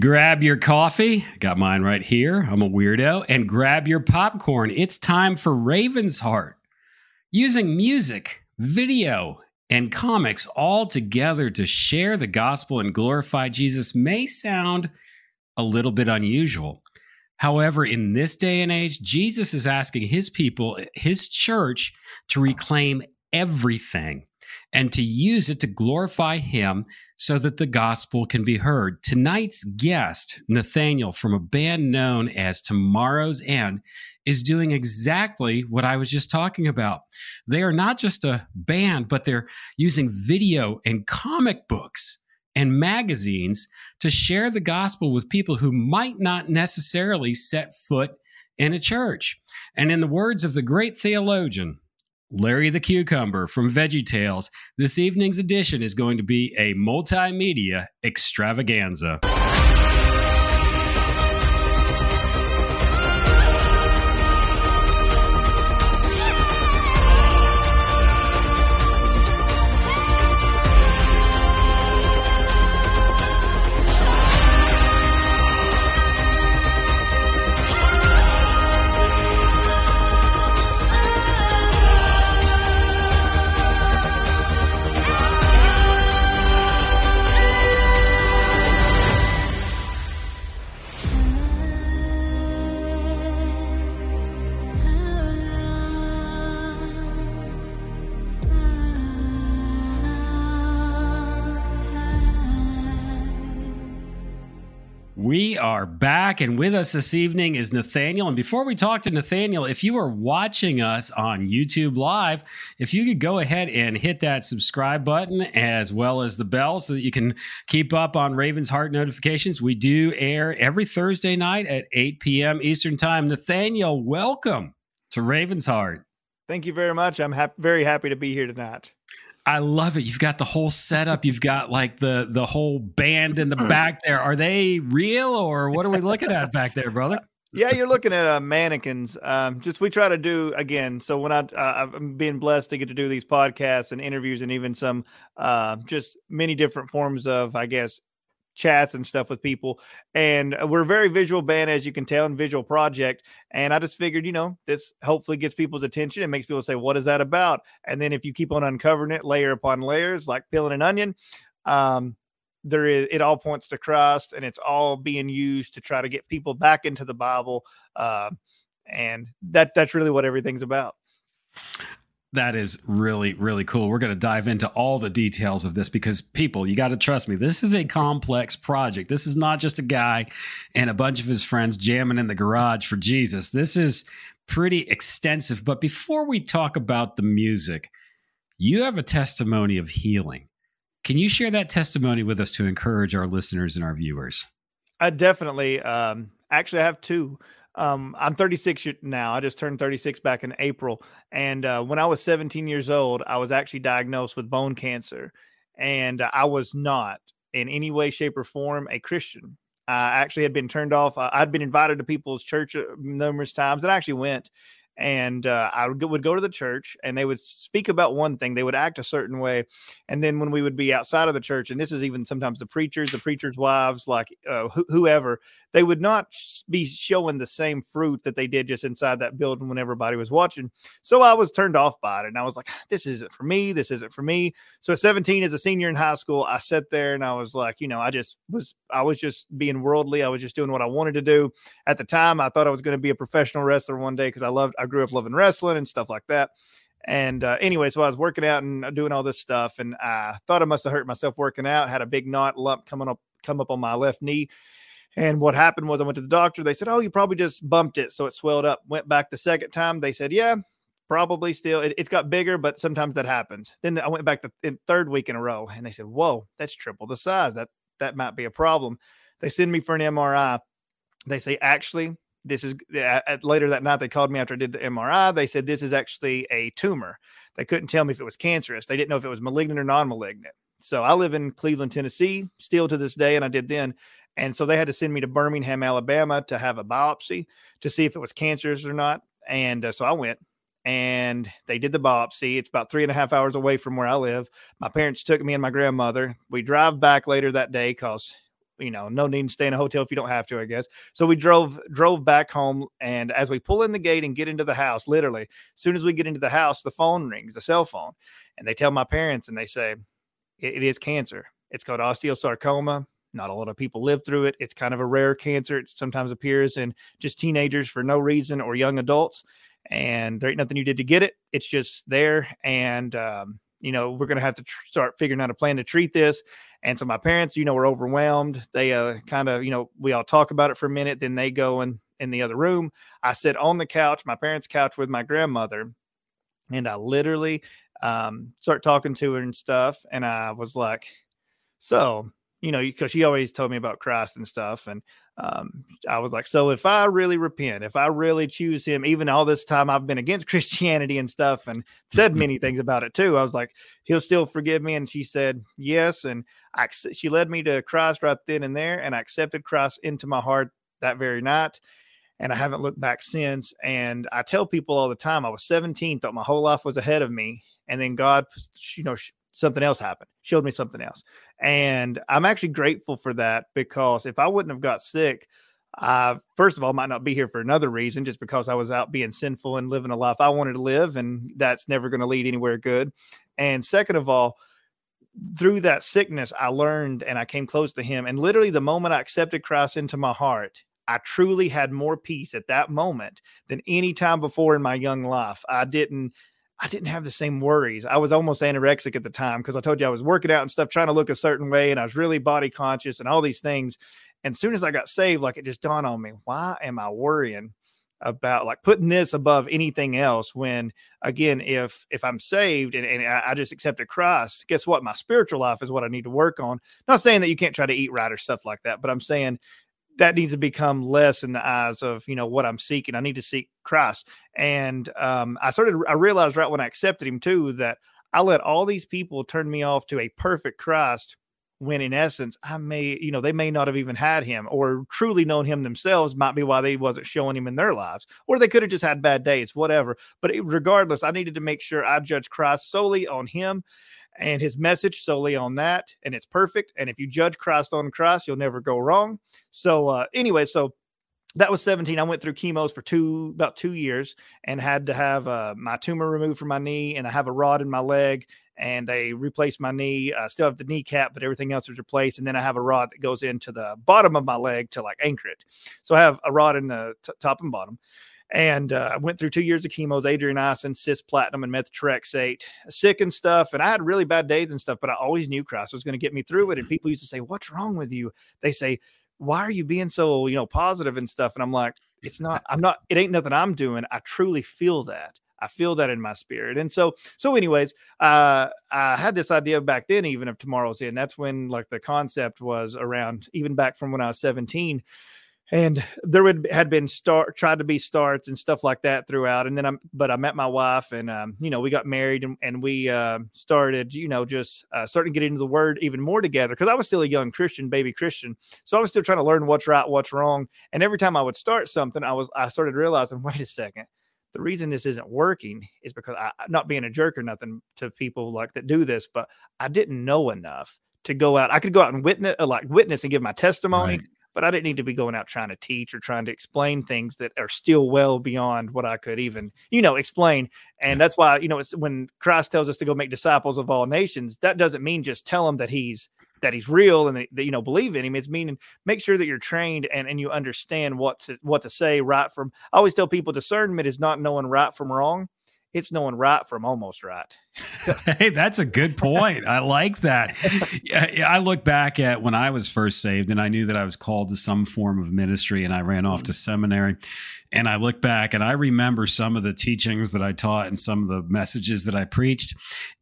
Grab your coffee. Got mine right here. I'm a weirdo. And grab your popcorn. It's time for Raven's Heart. Using music, video, and comics all together to share the gospel and glorify Jesus may sound a little bit unusual. However, in this day and age, Jesus is asking his people, his church, to reclaim everything and to use it to glorify him so that the gospel can be heard. Tonight's guest, Nathaniel, from a band known as Tomorrow's End, is doing exactly what I was just talking about. They are not just a band, but they're using video and comic books and magazines to share the gospel with people who might not necessarily set foot in a church. And in the words of the great theologian, Larry the Cucumber from VeggieTales, this evening's edition is going to be a multimedia extravaganza. We are back, and with us this evening is Nathaniel. And before we talk to Nathaniel, if you are watching us on YouTube Live, if you could go ahead and hit that subscribe button as well as the bell so that you can keep up on Raven's Heart notifications. We do air every Thursday night at 8 p.m. Eastern Time. Nathaniel, welcome to Raven's Heart. Thank you very much. I'm very happy to be here tonight. I love it. You've got the whole setup. You've got like the whole band in the back there. Are they real or what are we looking at back there, brother? Yeah, you're looking at mannequins. Just we try to do again. So when I'm being blessed to get to do these podcasts and interviews and even some just many different forms of, I guess, chats and stuff with people. And we're a very visual band, as you can tell, and visual project. And I just figured, you know, this hopefully gets people's attention. It makes people say, what is that about? And then if you keep on uncovering it layer upon layers, like peeling an onion, there is, it all points to Christ, and it's all being used to try to get people back into the Bible. And that's really what everything's about. That is really, really cool. We're going to dive into all the details of this because people, you got to trust me, this is a complex project. This is not just a guy and a bunch of his friends jamming in the garage for Jesus. This is pretty extensive. But before we talk about the music, you have a testimony of healing. Can you share that testimony with us to encourage our listeners and our viewers? I definitely, actually I have two. I'm 36 now. I just turned 36 back in April. And when I was 17 years old, I was actually diagnosed with bone cancer. And I was not in any way, shape, or form a Christian. I actually had been turned off. I'd been invited to people's church numerous times, and I actually went. And I would go to the church, and they would speak about one thing. They would act a certain way. And then when we would be outside of the church, and this is even sometimes the preachers' wives, like whoever, they would not be showing the same fruit that they did just inside that building when everybody was watching. So I was turned off by it, and I was like, this isn't for me. This isn't for me. So at 17, as a senior in high school, I sat there, and I was like, you know, I was just being worldly. I was just doing what I wanted to do. At the time, I thought I was going to be a professional wrestler one day because I grew up loving wrestling and stuff like that. And anyway, so I was working out and doing all this stuff, and I thought I must have hurt myself working out, had a big knot lump come up on my left knee. And what happened was I went to the doctor. They said, oh, you probably just bumped it. So it swelled up. Went back the second time. They said, yeah, probably still. It's got bigger, but sometimes that happens. Then I went back the third week in a row, and they said, whoa, that's triple the size. That might be a problem. They send me for an MRI. They say, actually, later that night, they called me after I did the MRI. They said, this is actually a tumor. They couldn't tell me if it was cancerous. They didn't know if it was malignant or non-malignant. So I live in Cleveland, Tennessee, still to this day, and I did then. And so they had to send me to Birmingham, Alabama to have a biopsy to see if it was cancerous or not. And so I went, and they did the biopsy. It's about 3.5 hours away from where I live. My parents took me and my grandmother. We drive back later that day because you know, no need to stay in a hotel if you don't have to, I guess. So we drove back home, and as we pull in the gate and get into the house, literally, as soon as we get into the house, the phone rings, the cell phone, and they tell my parents, and they say, it is cancer. It's called osteosarcoma. Not a lot of people live through it. It's kind of a rare cancer. It sometimes appears in just teenagers for no reason or young adults, and there ain't nothing you did to get it. It's just there, and you know, we're going to have to start figuring out a plan to treat this. And so my parents, you know, were overwhelmed. They kind of, you know, we all talk about it for a minute. Then they go in the other room. I sit on the couch, my parents' couch with my grandmother. And I literally start talking to her and stuff. And I was like, so, you know, because she always told me about Christ and stuff. And I was like, so if I really repent, if I really choose him, even all this time I've been against Christianity and stuff and said many things about it too. I was like, he'll still forgive me. And she said, yes. And she led me to Christ right then and there. And I accepted Christ into my heart that very night. And I haven't looked back since. And I tell people all the time, I was 17, thought my whole life was ahead of me. And then God, you know, something else happened, showed me something else. And I'm actually grateful for that, because if I wouldn't have got sick, I, first of all, might not be here for another reason, just because I was out being sinful and living a life I wanted to live. And that's never going to lead anywhere good. And second of all, through that sickness, I learned and I came close to him. And literally the moment I accepted Christ into my heart, I truly had more peace at that moment than any time before in my young life. I didn't have the same worries. I was almost anorexic at the time, because I told you I was working out and stuff, trying to look a certain way. And I was really body conscious and all these things. And as soon as I got saved, like, it just dawned on me, why am I worrying about like putting this above anything else? When again, if I'm saved and I just accepted Christ, guess what? My spiritual life is what I need to work on. Not saying that you can't try to eat right or stuff like that, but I'm saying that needs to become less in the eyes of, you know, what I'm seeking. I need to seek Christ. And I realized right when I accepted him too, that I let all these people turn me off to a perfect Christ, when in essence, I may, you know, they may not have even had him or truly known him themselves. Might be why they wasn't showing him in their lives, or they could have just had bad days, whatever. But regardless, I needed to make sure I judged Christ solely on him and his message solely on that. And it's perfect. And if you judge Christ on Christ, you'll never go wrong. So anyway, so that was 17. I went through chemos for about 2 years, and had to have my tumor removed from my knee, and I have a rod in my leg, and they replaced my knee. I still have the kneecap, but everything else was replaced. And then I have a rod that goes into the bottom of my leg to like anchor it. So I have a rod in the top and bottom. And I went through 2 years of chemos, adriamycin, cisplatin, and methotrexate, sick and stuff. And I had really bad days and stuff, but I always knew Christ was going to get me through it. And people used to say, what's wrong with you? They say, why are you being so, you know, positive and stuff? And I'm like, it ain't nothing I'm doing. I truly feel that. I feel that in my spirit. And so anyways, I had this idea back then, even of Tomorrow's End. That's when like the concept was around, even back from when I was 17. And there had been starts and stuff like that throughout. And then I met my wife, and you know, we got married, and we started, you know, just starting to get into the word even more together, because I was still a young Christian, baby Christian. So I was still trying to learn what's right, what's wrong. And every time I would start something, I started realizing, wait a second, the reason this isn't working is because I'm not being a jerk or nothing to people like that do this, but I didn't know enough to go out. I could go out and witness and give my testimony. Right. But I didn't need to be going out trying to teach or trying to explain things that are still well beyond what I could even, you know, explain. And that's why, you know, it's when Christ tells us to go make disciples of all nations, that doesn't mean just tell them that he's real and that, you know, believe in him. It's meaning make sure that you're trained and you understand what to say right from. I always tell people discernment is not knowing right from wrong. It's knowing right from almost right. Hey, that's a good point. I like that. I look back at when I was first saved, and I knew that I was called to some form of ministry, and I ran off to seminary. And I look back and I remember some of the teachings that I taught and some of the messages that I preached.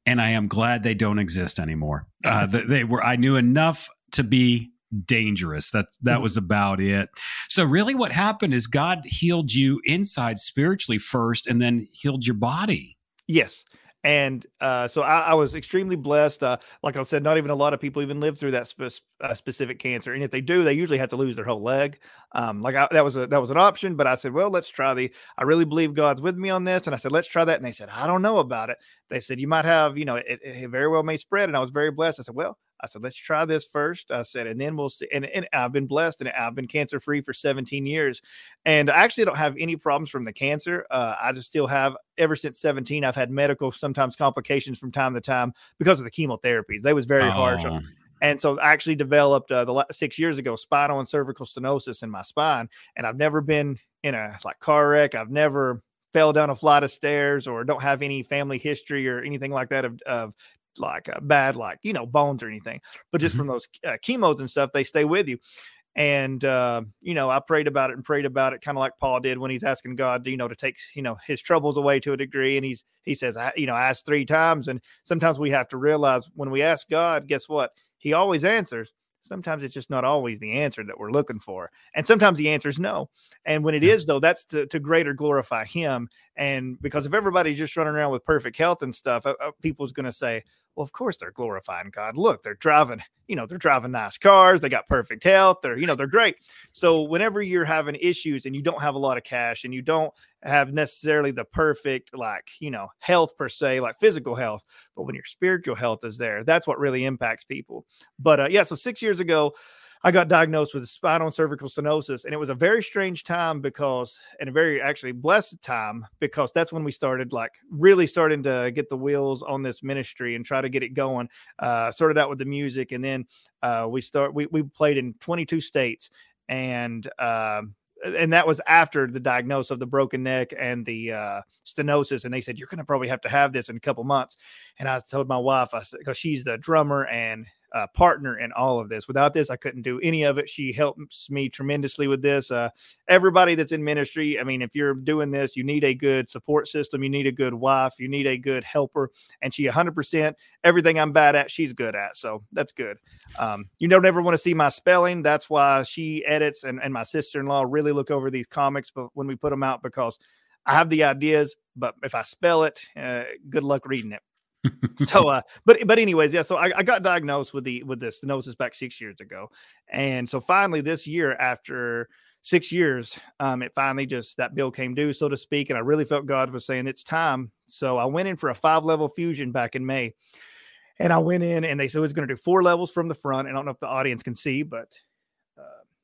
And I am glad they don't exist anymore. I knew enough to be dangerous. That was about it. So really what happened is God healed you inside spiritually first, and then healed your body. Yes. And so I was extremely blessed. Like I said, not even a lot of people even live through that specific cancer. And if they do, they usually have to lose their whole leg. That was an option, but I said, well, let's try I really believe God's with me on this. And I said, let's try that. And they said, I don't know about it. They said, you might have, you know, it very well may spread. And I was very blessed. I said, well, I said, let's try this first. I said, and then we'll see. And I've been blessed, and I've been cancer-free for 17 years. And I actually don't have any problems from the cancer. I just still have, ever since 17, I've had medical, sometimes complications from time to time because of the chemotherapy. They was very harsh. And so I actually developed 6 years ago, spinal and cervical stenosis in my spine. And I've never been in a like car wreck. I've never fell down a flight of stairs, or don't have any family history or anything like that of like a bad, like, you know, bones or anything, but just from those chemos and stuff, they stay with you. And, you know, I prayed about it, kind of like Paul did when he's asking God, you know, to take, you know, his troubles away to a degree. And he says, I asked three times. And sometimes we have to realize when we ask God, guess what? He always answers. Sometimes it's just not always the answer that we're looking for. And sometimes the answer is no. And when it is, though, that's to greater glorify him. And because if everybody's just running around with perfect health and stuff, people's going to say, well, of course they're glorifying God. Look, they're driving nice cars. They got perfect health. They're great. So whenever you're having issues and you don't have a lot of cash and you don't have necessarily the perfect, like, you know, health per se, like physical health, but when your spiritual health is there, that's what really impacts people. But so 6 years ago, I got diagnosed with spinal and cervical stenosis, and it was a very strange time and a very blessed time, because that's when we started starting to get the wheels on this ministry and try to get it going. Started out with the music, and then we played in 22 states, and that was after the diagnosis of the broken neck and the stenosis. And they said, you're going to probably have to have this in a couple months. And I told my wife, I said, because she's the drummer and partner in all of this. Without this, I couldn't do any of it. She helps me tremendously with this. Everybody that's in ministry, I mean, if you're doing this, you need a good support system. You need a good wife. You need a good helper. And she 100%, everything I'm bad at, she's good at. So that's good. You don't ever want to see my spelling. That's why she edits, and my sister-in-law really look over these comics, but when we put them out, because I have the ideas, but if I spell it, good luck reading it. So, but anyways, yeah. So I got diagnosed with the stenosis back 6 years ago. And so finally this year, after 6 years, it finally just, that bill came due, so to speak. And I really felt God was saying it's time. So I went in for a 5-level fusion back in May, and I went in and they said, it's going to do 4 levels from the front. And I don't know if the audience can see, but,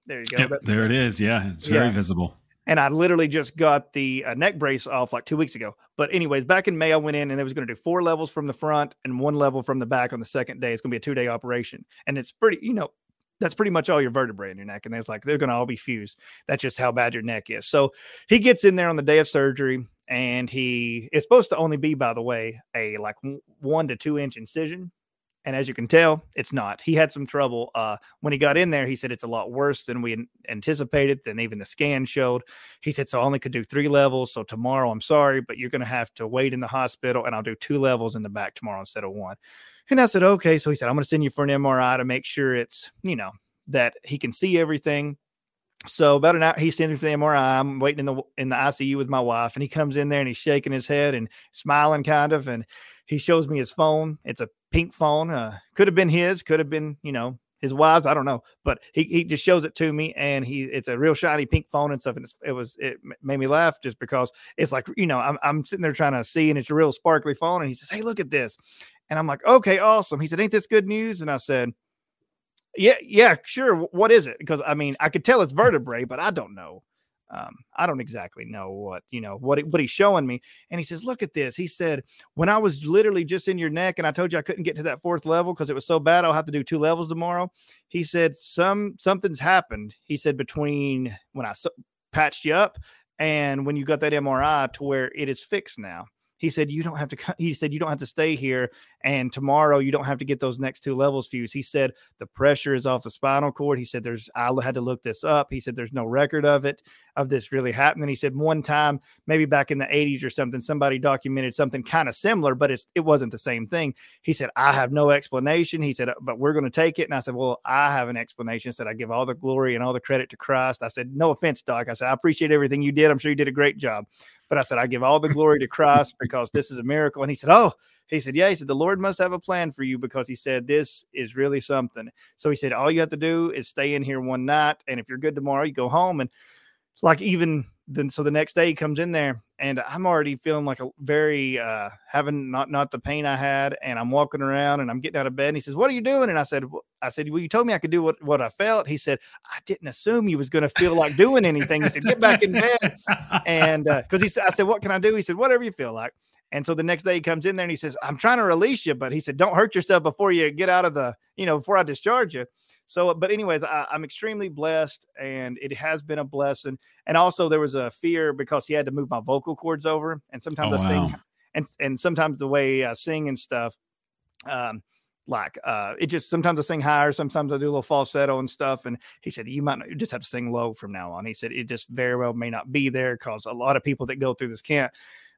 there you go. Yep, there it is. Yeah. It's very visible. And I literally just got the neck brace off like 2 weeks ago. But anyways, back in May, I went in and it was going to do 4 levels from the front and 1 level from the back on the second day. It's going to be a 2-day operation. And it's pretty, you know, that's pretty much all your vertebrae in your neck. And it's like, they're going to all be fused. That's just how bad your neck is. So he gets in there on the day of surgery, and it's supposed to only be, by the way, a like 1 to 2 inch incision. And as you can tell, it's not. He had some trouble. When he got in there, he said it's a lot worse than we anticipated, than even the scan showed. He said, so I only could do 3 levels. So tomorrow, I'm sorry, but you're going to have to wait in the hospital, and I'll do 2 levels in the back tomorrow instead of 1. And I said, okay. So he said, I'm going to send you for an MRI to make sure it's, you know, that he can see everything. So about an hour, he sends me for the MRI. I'm waiting in the ICU with my wife, and he comes in there and he's shaking his head and smiling kind of. And he shows me his phone. It's a pink phone. Could have been his, could have been, you know, his wife's, I don't know, but he just shows it to me, and it's a real shiny pink phone and stuff. And it made me laugh just because it's like, you know, I'm sitting there trying to see, and it's a real sparkly phone. And he says, hey, look at this. And I'm like, okay, awesome. He said, ain't this good news? And I said, yeah, sure. What is it? Because I mean, I could tell it's vertebrae, but I don't know. I don't exactly know what he's showing me. And he says, look at this. He said, when I was literally just in your neck and I told you I couldn't get to that 4th level because it was so bad, I'll have to do 2 levels tomorrow. He said, something's happened. He said, between when I patched you up and when you got that MRI, to where it is fixed now. He said, you don't have to stay here. And tomorrow you don't have to get those next 2 levels fused. He said, the pressure is off the spinal cord. He said, I had to look this up. He said, there's no record of this really happening. He said, one time, maybe back in the 80s or something, somebody documented something kind of similar, but it wasn't the same thing. He said, I have no explanation. He said, but we're going to take it. And I said, well, I have an explanation. I said, I give all the glory and all the credit to Christ. I said, no offense, Doc. I said, I appreciate everything you did. I'm sure you did a great job. But I said, I give all the glory to Christ because this is a miracle. And he said, oh, he said, yeah, he said, the Lord must have a plan for you, because he said, this is really something. So he said, all you have to do is stay in here one night. And if you're good tomorrow, you go home. And like, even then, so the next day he comes in there and I'm already feeling like a very, having not the pain I had, and I'm walking around and I'm getting out of bed, and he says, what are you doing? And I said, well, you told me I could do what I felt. He said, I didn't assume you was going to feel like doing anything. He said, get back in bed. And, cause I said, what can I do? He said, whatever you feel like. And so the next day he comes in there and he says, I'm trying to release you, but he said, don't hurt yourself before you get out of the, before I discharge you. So, but anyways, I'm extremely blessed, and it has been a blessing. And also there was a fear because he had to move my vocal cords over. And sometimes I sing and sometimes the way I sing and stuff, it just, sometimes I sing higher, sometimes I do a little falsetto and stuff. And he said, you just have to sing low from now on. He said, it just very well may not be there, because a lot of people that go through this can't.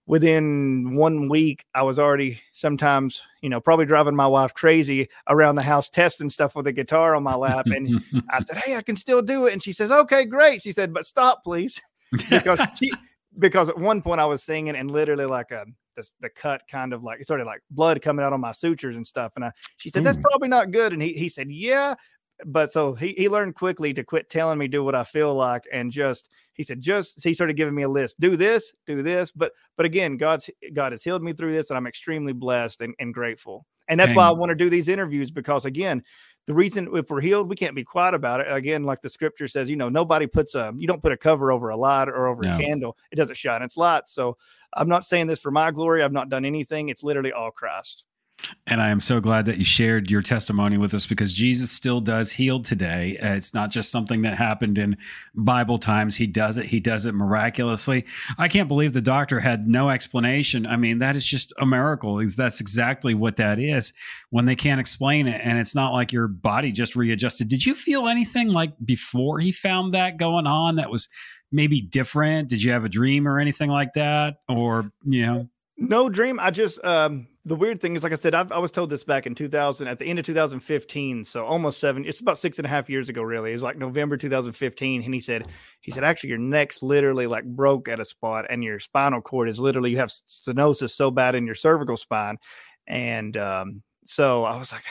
Within 1 week, I was already sometimes, probably driving my wife crazy around the house, testing stuff with a guitar on my lap. And I said, hey, I can still do it. And she says, okay, great. She said, but stop, please. Because at one point I was singing and literally like the cut kind of like, sort of like blood coming out on my sutures and stuff. And she said, that's probably not good. And he said, yeah. But so he learned quickly to quit telling me do what I feel like, and he said he started giving me a list, do this. But again, God has healed me through this, and I'm extremely blessed and grateful. And that's why I want to do these interviews, because again, the reason, if we're healed, we can't be quiet about it. Again, like the scripture says, nobody puts you don't put a cover over a light or over a candle. It doesn't shine its light. So I'm not saying this for my glory. I've not done anything. It's literally all Christ. And I am so glad that you shared your testimony with us, because Jesus still does heal today. It's not just something that happened in Bible times. He does it miraculously. I can't believe the doctor had no explanation. I mean, that is just a miracle. That's exactly what that is, when they can't explain it. And it's not like your body just readjusted. Did you feel anything like before he found that going on that was maybe different? Did you have a dream or anything like that? Or, No dream. I just... the weird thing is, like I said, I was told this back in 2000, at the end of 2015. So almost it's about 6.5 years ago, really. It was like November, 2015. And he said, actually your neck's literally like broke at a spot, and your spinal cord is literally, you have stenosis so bad in your cervical spine. And, so I was like,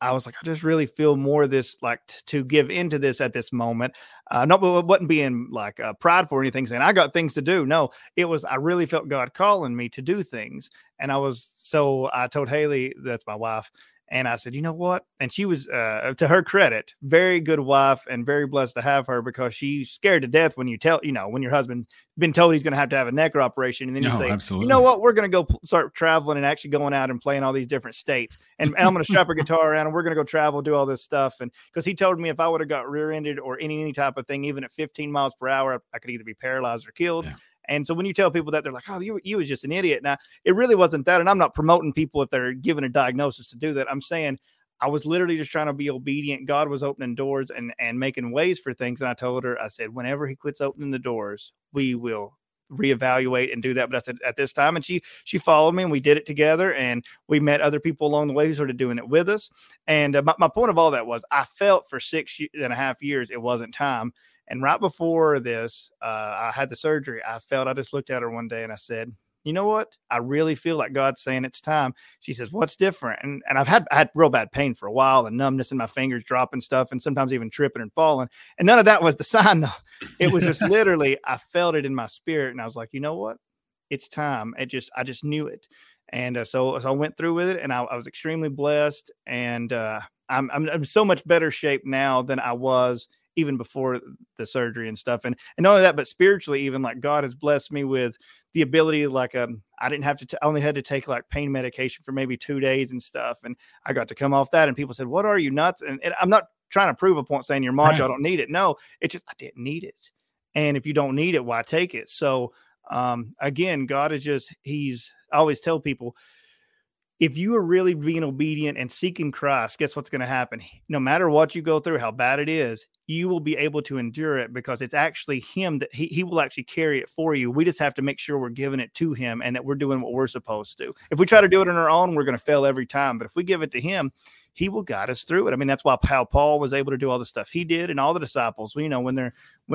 I just really feel more of this, like to give into this at this moment. No, but it wasn't being like prideful or anything, saying I got things to do. No, it was, I really felt God calling me to do things. And I told Haley, that's my wife. And I said, you know what? And she was, to her credit, very good wife, and very blessed to have her, because she's scared to death when when your husband's been told he's going to have a neck operation. And then you say, absolutely. You know what? We're going to go start traveling and actually going out and playing all these different states. And I'm going to strap her guitar around, and we're going to go travel, do all this stuff. And because he told me if I would have got rear-ended or any type of thing, even at 15 miles per hour, I could either be paralyzed or killed. Yeah. And so when you tell people that, they're like, oh, you was just an idiot. Now, it really wasn't that. And I'm not promoting people if they're given a diagnosis to do that. I'm saying I was literally just trying to be obedient. God was opening doors and making ways for things. And I told her, I said, whenever he quits opening the doors, we will reevaluate and do that. But I said, at this time, and she followed me, and we did it together, and we met other people along the way who started doing it with us. And my point of all that was, I felt for 6.5 years it wasn't time. And right before this, I had the surgery. I just looked at her one day and I said, you know what? I really feel like God's saying it's time. She says, what's different? And I had real bad pain for a while, and numbness in my fingers, dropping stuff, and sometimes even tripping and falling. And none of that was the sign, though. It was just literally, I felt it in my spirit. And I was like, you know what? It's time. I just knew it. And so I went through with it, and I was extremely blessed. And I'm so much better shape now than I was even before the surgery and stuff. And not only that, but spiritually, even like God has blessed me with the ability, like, I only had to take like pain medication for maybe 2 days and stuff. And I got to come off that, and people said, what are you, nuts? And I'm not trying to prove a point saying you're macho. Right. I don't need it. No, it's just, I didn't need it. And if you don't need it, why take it? So, again, God is just, I always tell people, if you are really being obedient and seeking Christ, guess what's going to happen? No matter what you go through, how bad it is, you will be able to endure it, because it's actually him that he will actually carry it for you. We just have to make sure we're giving it to him and that we're doing what we're supposed to. If we try to do it on our own, we're going to fail every time. But if we give it to him, he will guide us through it. I mean, that's why how Paul was able to do all the stuff he did, and all the disciples, when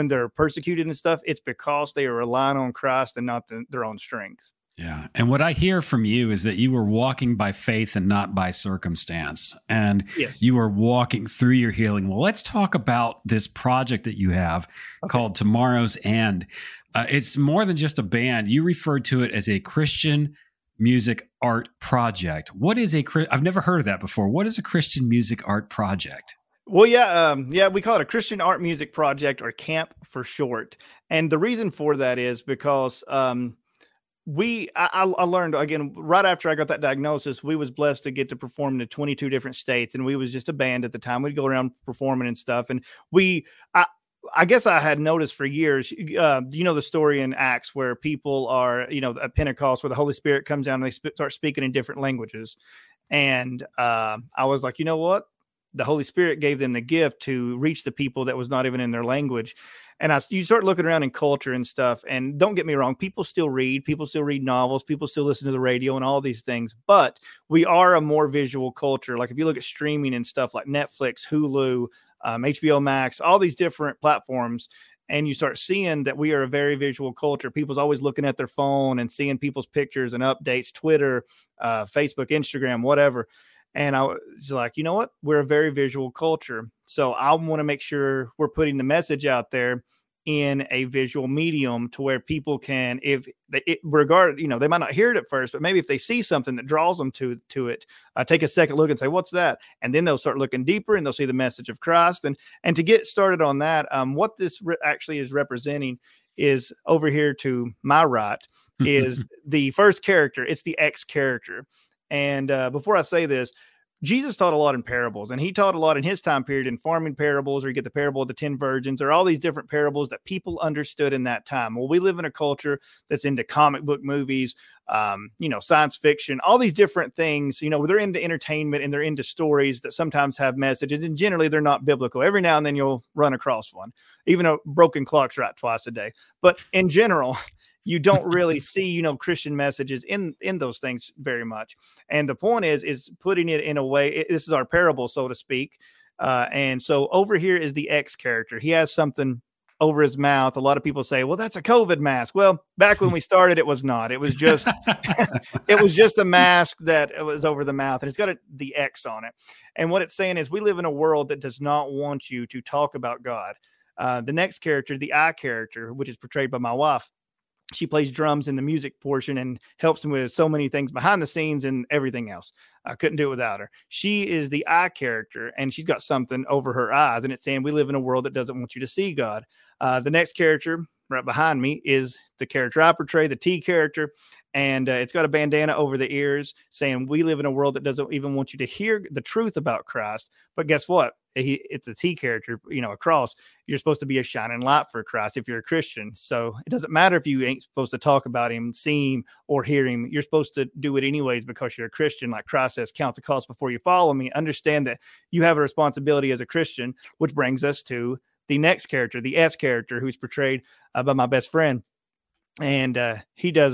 they're persecuted and stuff, it's because they are relying on Christ and not their own strength. Yeah. And what I hear from you is that you were walking by faith and not by circumstance. And yes, you are walking through your healing. Well, let's talk about this project that you have called Tomorrow's End. It's more than just a band. You referred to it as a Christian music art project. What is a I've never heard of that before. What is a Christian music art project? Well, we call it a Christian art music project, or CAMP for short. And the reason for that is because I learned, again, right after I got that diagnosis, we was blessed to get to perform in 22 different states. And we was just a band at the time. We'd go around performing and stuff. And I guess I had noticed for years, the story in Acts where people are, at Pentecost, where the Holy Spirit comes down and they start speaking in different languages. And I was like, you know what? The Holy Spirit gave them the gift to reach the people that was not even in their language. And you start looking around in culture and stuff. And don't get me wrong, people still read novels, people still listen to the radio and all these things. But we are a more visual culture. Like if you look at streaming and stuff like Netflix, Hulu, HBO Max, all these different platforms, and you start seeing that we are a very visual culture. People's always looking at their phone and seeing people's pictures and updates, Twitter, Facebook, Instagram, whatever. And I was like, you know what? We're a very visual culture. So I want to make sure we're putting the message out there in a visual medium to where people can, they might not hear it at first, but maybe if they see something that draws them to it, take a second look and say, what's that? And then they'll start looking deeper and they'll see the message of Christ. And to get started on that, what this actually is representing is over here to my right is the first character. It's the X character. And before I say this, Jesus taught a lot in parables, and he taught a lot in his time period in farming parables, or you get the parable of the 10 virgins, or all these different parables that people understood in that time. Well, we live in a culture that's into comic book movies, science fiction, all these different things. They're into entertainment and they're into stories that sometimes have messages, and generally they're not biblical. Every now and then you'll run across one, even a broken clock's right twice a day. But in general, you don't really see, Christian messages in those things very much. And the point is putting it in a way, this is our parable, so to speak. And so over here is the X character. He has something over his mouth. A lot of people say, well, that's a COVID mask. Well, back when we started, it was not. It was just, a mask that was over the mouth, and it's got the X on it. And what it's saying is we live in a world that does not want you to talk about God. The next character, the I character, which is portrayed by my wife, she plays drums in the music portion and helps him with so many things behind the scenes and everything else. I couldn't do it without her. She is the eye character, and she's got something over her eyes, and it's saying we live in a world that doesn't want you to see God. The next character right behind me is the character I portray, the T character, and it's got a bandana over the ears saying we live in a world that doesn't even want you to hear the truth about Christ. But guess what? It's a T character, a cross. You're supposed to be a shining light for Christ if you're a Christian. So it doesn't matter if you ain't supposed to talk about him, see him, or hear him. You're supposed to do it anyways because you're a Christian. Like Christ says, count the cost before you follow me. Understand that you have a responsibility as a Christian, which brings us to the next character, the S character, who's portrayed by my best friend. And he does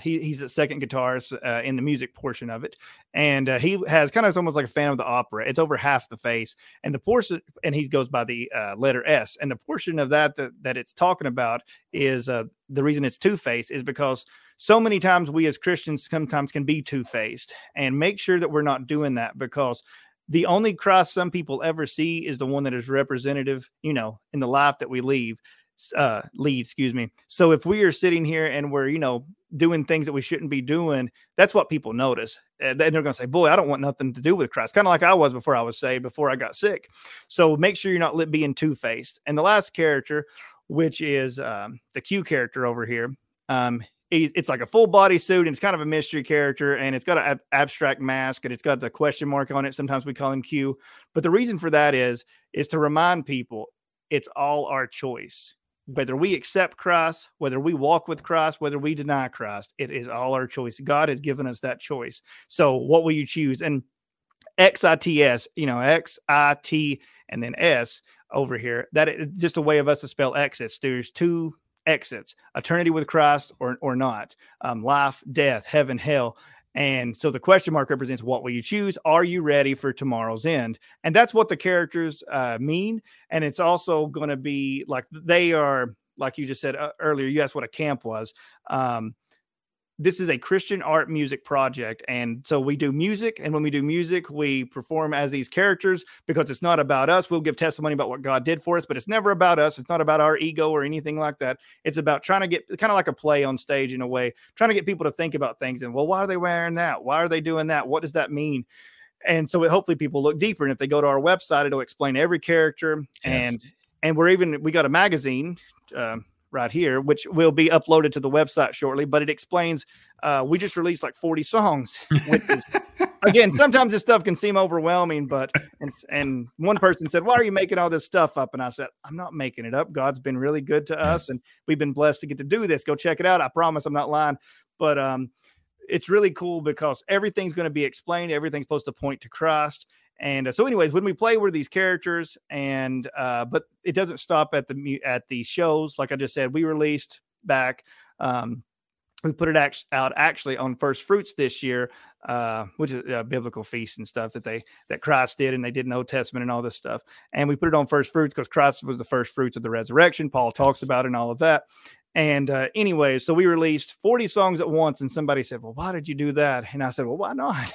he's a second guitarist in the music portion of it, and he has kind of almost like a Phantom of the Opera. It's over half the face, and the portion, and he goes by the letter S. And the portion of that it's talking about is the reason it's two-faced is because so many times we as Christians sometimes can be two-faced, and make sure that we're not doing that, because the only Christ some people ever see is the one that is representative, in the life that we leave. So if we are sitting here and we're doing things that we shouldn't be doing, that's what people notice, and they're gonna say, boy, I don't want nothing to do with Christ, kind of like I was before I was saved, before I got sick. So make sure you're not being two-faced. And the last character, which is the Q character over here, it's like a full body suit, and it's kind of a mystery character, and it's got an abstract mask, and it's got the question mark on it. Sometimes we call him Q, but the reason for that is to remind people it's all our choice. Whether we accept Christ, whether we walk with Christ, whether we deny Christ, it is all our choice. God has given us that choice. So what will you choose? And XITS, XIT and then S over here, that is just a way of us to spell exits. There's two exits, eternity with Christ or not, life, death, heaven, hell. And so the question mark represents what will you choose? Are you ready for tomorrow's end? And that's what the characters mean. And it's also going to be like, they are, like you just said earlier, you asked what a camp was. this is a Christian art music project. And so we do music. And when we do music, we perform as these characters because it's not about us. We'll give testimony about what God did for us, but it's never about us. It's not about our ego or anything like that. It's about trying to get kind of like a play on stage in a way, trying to get people to think about things. And, well, why are they wearing that? Why are they doing that? What does that mean? And so hopefully people look deeper. And if they go to our website, it'll explain every character. Yes. And we got a magazine, right here, which will be uploaded to the website shortly, but it explains, we just released like 40 songs. Again, sometimes this stuff can seem overwhelming, but, and one person said, why are you making all this stuff up? And I said, I'm not making it up. God's been really good to us, and we've been blessed to get to do this. Go check it out. I promise I'm not lying, but, it's really cool because everything's going to be explained. Everything's supposed to point to Christ. And so anyways, when we play, we're these characters, and but it doesn't stop at the shows. Like I just said, we released back. We put it out actually on First Fruits this year, which is a biblical feast and stuff that Christ did, and they did in the Old Testament and all this stuff. And we put it on First Fruits because Christ was the first fruits of the resurrection. Paul talks about it and all of that. And anyway, so we released 40 songs at once, and somebody said, well, why did you do that? And I said, well, why not?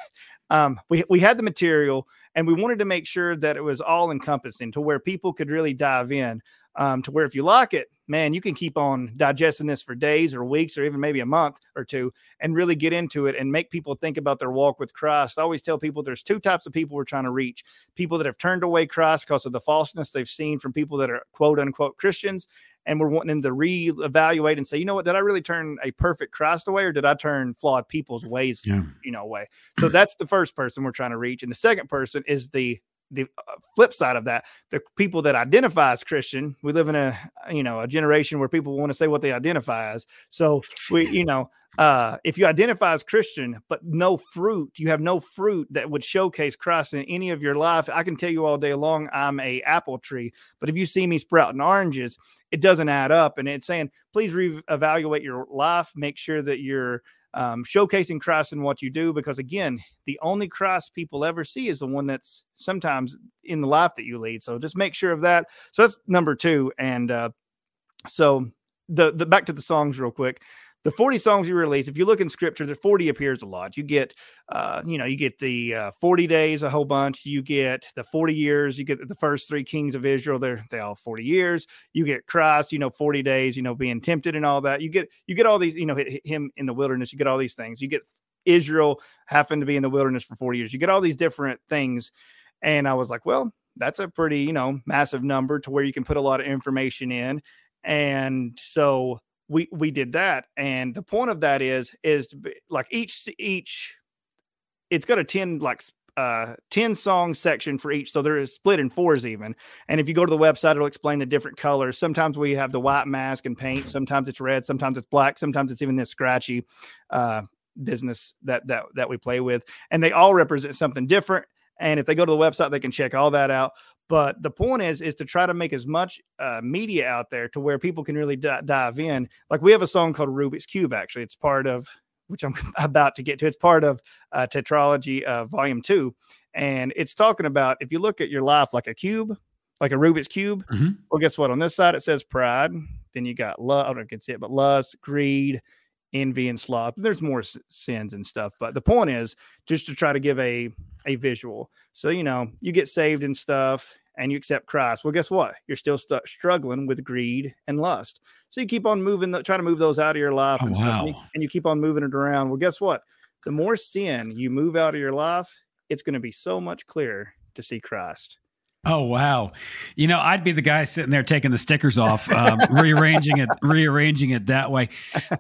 We had the material, and we wanted to make sure that it was all encompassing to where people could really dive in, to where if you like it, man, you can keep on digesting this for days or weeks or even maybe a month or two and really get into it and make people think about their walk with Christ. I always tell people there's two types of people we're trying to reach: people that have turned away Christ because of the falseness they've seen from people that are quote unquote Christians. And we're wanting them to reevaluate and say, you know what, did I really turn a perfect Christ away, or did I turn flawed people's ways, away? So that's the first person we're trying to reach. And the second person is the flip side of that, the people that identify as Christian. We live in a generation where people want to say what they identify as. So if you identify as Christian, but you have no fruit that would showcase Christ in any of your life. I can tell you all day long, I'm an apple tree, but if you see me sprouting oranges, it doesn't add up. And it's saying, please reevaluate your life. Make sure that you're showcasing Christ in what you do, because again, the only Christ people ever see is the one that's sometimes in the life that you lead. So just make sure of that. So that's number two. And so the back to the songs real quick. The 40 songs you release, if you look in scripture, the 40 appears a lot. You get, the 40 days, a whole bunch. You get the 40 years. You get the first three kings of Israel. They all 40 years. You get Christ, 40 days, being tempted and all that. You get all these, him in the wilderness. You get all these things. You get Israel having to be in the wilderness for 40 years. You get all these different things. And I was like, well, that's a pretty, massive number to where you can put a lot of information in. And so we did that. And the point of that is to be, like each it's got a 10 song section for each. So they're split in fours even. And if you go to the website, it'll explain the different colors. Sometimes we have the white mask and paint. Sometimes it's red. Sometimes it's black. Sometimes it's even this scratchy business that we play with. And they all represent something different. And if they go to the website, they can check all that out. But the point is to try to make as much media out there to where people can really dive in. Like we have a song called Rubik's Cube, actually. It's part of, which I'm about to get to, it's part of Tetralogy Volume 2. And it's talking about, if you look at your life like a cube, like a Rubik's Cube, well, guess what? On this side, it says pride. Then you got love. I don't know if you can see it, but lust, greed, envy, and sloth. There's more sins and stuff. But the point is just to try to give a visual. So, you get saved and stuff, and you accept Christ. Well, guess what? You're still struggling with greed and lust. So you keep on moving, trying to move those out of your life. Oh, wow. And you keep on moving it around. Well, guess what? The more sin you move out of your life, it's going to be so much clearer to see Christ. Oh, wow. I'd be the guy sitting there taking the stickers off, rearranging it that way.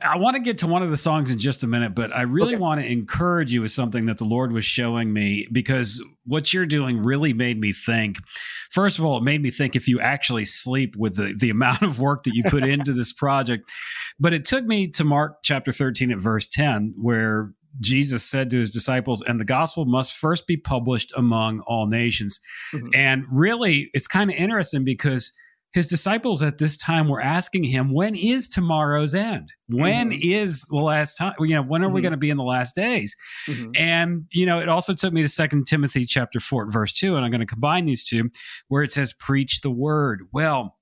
I want to get to one of the songs in just a minute, but I really want to encourage you with something that the Lord was showing me, because what you're doing really made me think. First of all, it made me think if you actually sleep with the amount of work that you put into this project. But it took me to Mark chapter 13 at verse 10, where Jesus said to his disciples, and the gospel must first be published among all nations. Mm-hmm. And really, it's kind of interesting because his disciples at this time were asking him, when is tomorrow's end? When is the last time? When are we going to be in the last days? Mm-hmm. And, it also took me to 2 Timothy chapter 4, verse 2, and I'm going to combine these two, where it says, preach the word. Well,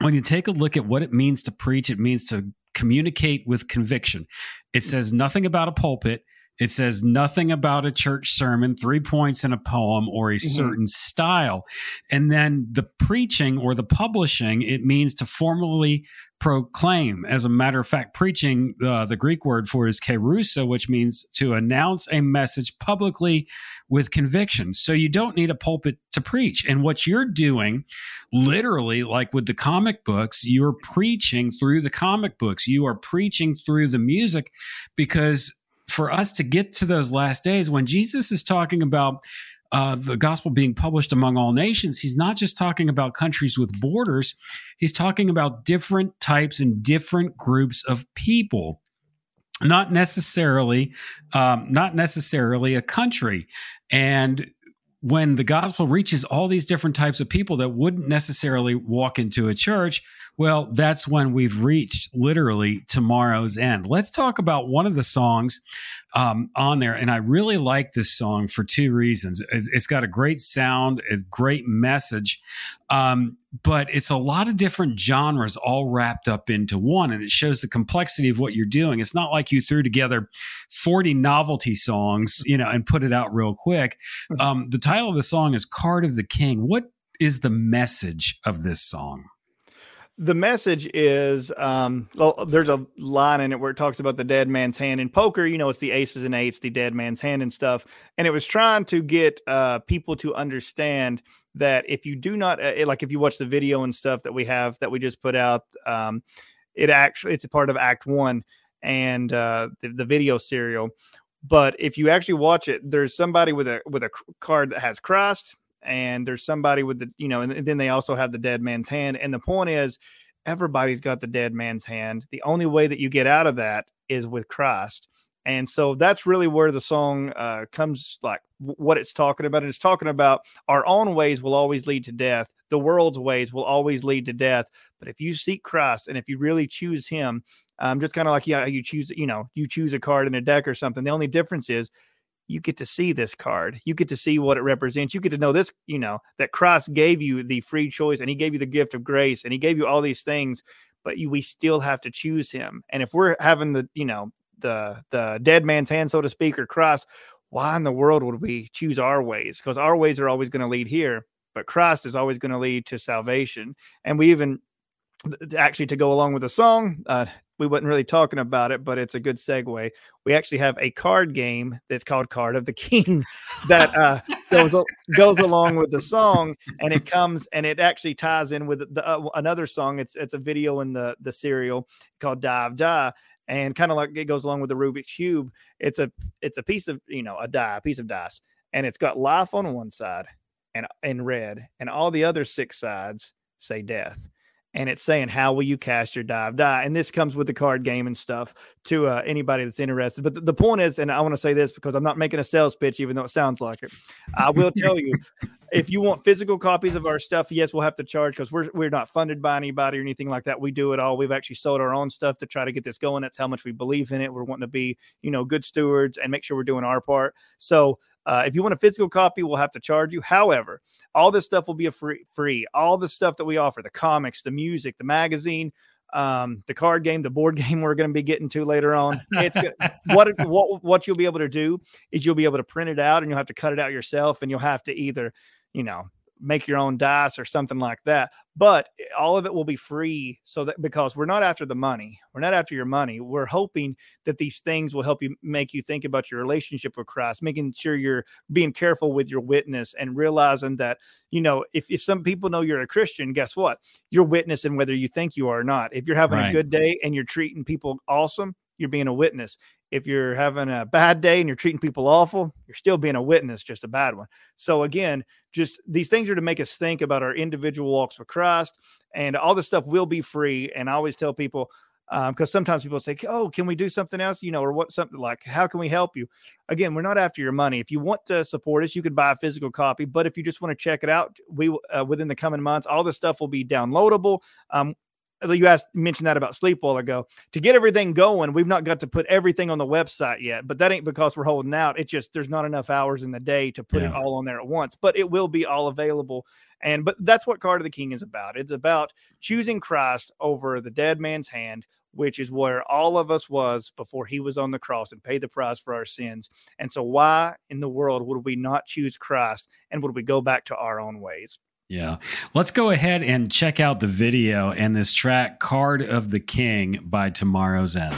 when you take a look at what it means to preach, it means to communicate with conviction. It says nothing about a pulpit. It says nothing about a church sermon, 3 points in a poem, or a certain style. And then the preaching or the publishing, it means to formally proclaim. As a matter of fact, preaching, the Greek word for it is kerusa, which means to announce a message publicly with conviction. So you don't need a pulpit to preach. And what you're doing, literally, like with the comic books, you're preaching through the comic books. You are preaching through the music, because for us to get to those last days, when Jesus is talking about the gospel being published among all nations, he's not just talking about countries with borders. He's talking about different types and different groups of people, not necessarily a country. And when the gospel reaches all these different types of people that wouldn't necessarily walk into a church, well, that's when we've reached literally tomorrow's end. Let's talk about one of the songs on there. And I really like this song for two reasons. It's got a great sound, a great message, but it's a lot of different genres all wrapped up into one. And it shows the complexity of what you're doing. It's not like you threw together 40 novelty songs, and put it out real quick. The title of the song is Card of the King. What is the message of this song? The message is, there's a line in it where it talks about the dead man's hand in poker. It's the aces and eights, the dead man's hand and stuff. And it was trying to get people to understand that if you do not, like if you watch the video and stuff that we just put out, it's a part of Act 1 and the video serial. But if you actually watch it, there's somebody with a card that has Christ. And there's somebody with the, and then they also have the dead man's hand. And the point is, everybody's got the dead man's hand. The only way that you get out of that is with Christ. And so that's really where the song comes, like what it's talking about. And it's talking about our own ways will always lead to death. The world's ways will always lead to death. But if you seek Christ and if you really choose him, just kind of like, you choose a card in a deck or something. The only difference is, you get to see this card. You get to see what it represents. You get to know this, that Christ gave you the free choice and he gave you the gift of grace and he gave you all these things, but we still have to choose him. And if we're having the dead man's hand, so to speak, or Christ, why in the world would we choose our ways? Because our ways are always going to lead here, but Christ is always going to lead to salvation. And we even actually, to go along with the song, we wasn't really talking about it, but it's a good segue. We actually have a card game that's called Card of the King that goes along with the song, and it comes and it actually ties in with another song. It's a video in the serial called Dive Die, and kind of like it goes along with the Rubik's Cube. It's a piece of a piece of dice, and it's got life on one side and in red, and all the other six sides say death. And it's saying, how will you cast your die? And this comes with the card game and stuff to anybody that's interested. But the point is, and I want to say this because I'm not making a sales pitch, even though it sounds like it. I will tell you, if you want physical copies of our stuff, yes, we'll have to charge because we're not funded by anybody or anything like that. We do it all. We've actually sold our own stuff to try to get this going. That's how much we believe in it. We're wanting to be, good stewards and make sure we're doing our part. So if you want a physical copy, we'll have to charge you. However, all this stuff will be free. All the stuff that we offer, the comics, the music, the magazine, the card game, the board game we're going to be getting to later on. It's good. What you'll be able to do is you'll be able to print it out and you'll have to cut it out yourself. And you'll have to either, make your own dice or something like that. But all of it will be free, so that because we're not after the money. We're not after your money. We're hoping that these things will help you, make you think about your relationship with Christ, making sure you're being careful with your witness and realizing that, if some people know you're a Christian, guess what? You're witnessing whether you think you are or not. If you're having a good day and you're treating people awesome, you're being a witness. If you're having a bad day and you're treating people awful, you're still being a witness, just a bad one. So again, just these things are to make us think about our individual walks with Christ, and all this stuff will be free. And I always tell people, because sometimes people say, oh, can we do something else? Or what, something like, how can we help you? Again, we're not after your money. If you want to support us, you could buy a physical copy, but if you just want to check it out, we, within the coming months, all this stuff will be downloadable. You mentioned that about sleep a while ago. To get everything going, we've not got to put everything on the website yet, but that ain't because we're holding out. It's just there's not enough hours in the day to put it all on there at once, but it will be all available. But that's what Card of the King is about. It's about choosing Christ over the dead man's hand, which is where all of us was before he was on the cross and paid the price for our sins. And so why in the world would we not choose Christ, and would we go back to our own ways? Yeah. Let's go ahead and check out the video and this track, Card of the King by Tomorrow's End.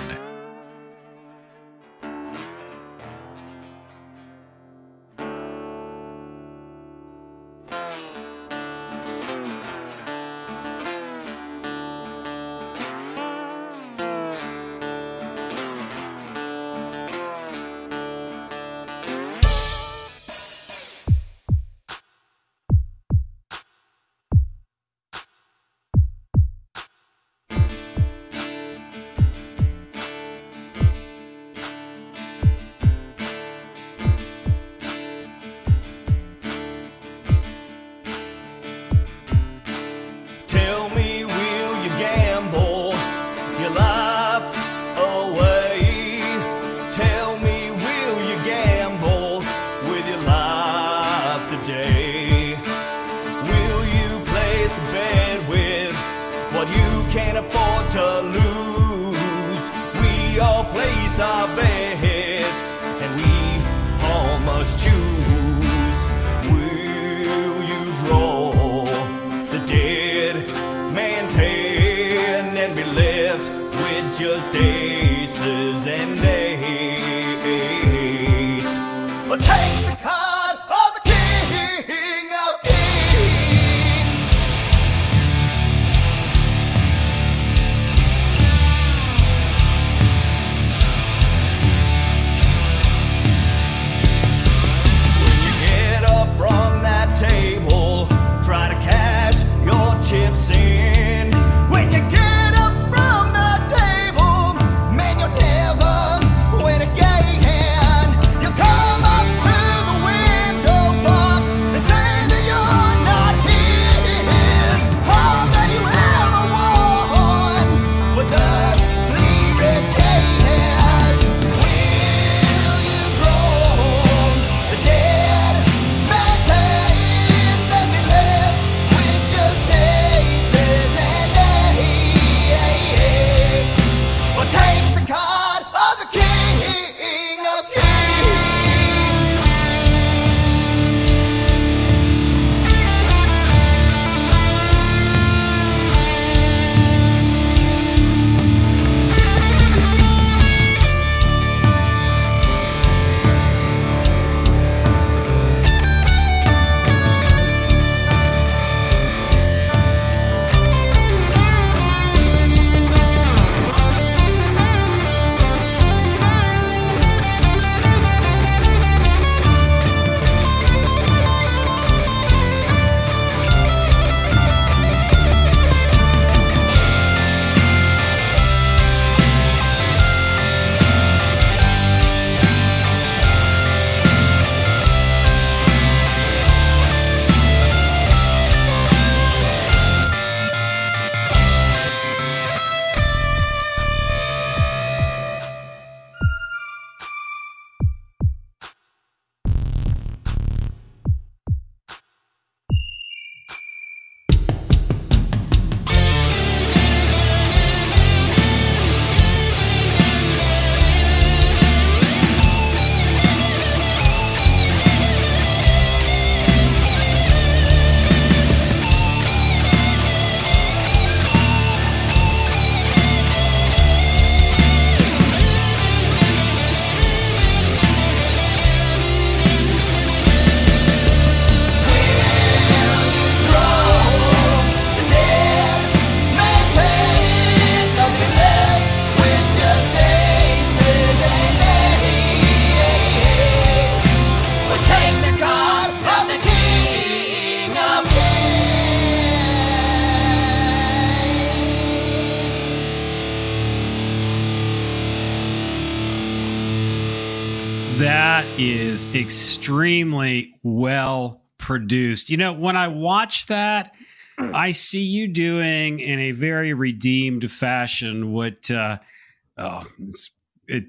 Is extremely well produced. You know, when I watch that, I see you doing in a very redeemed fashion what it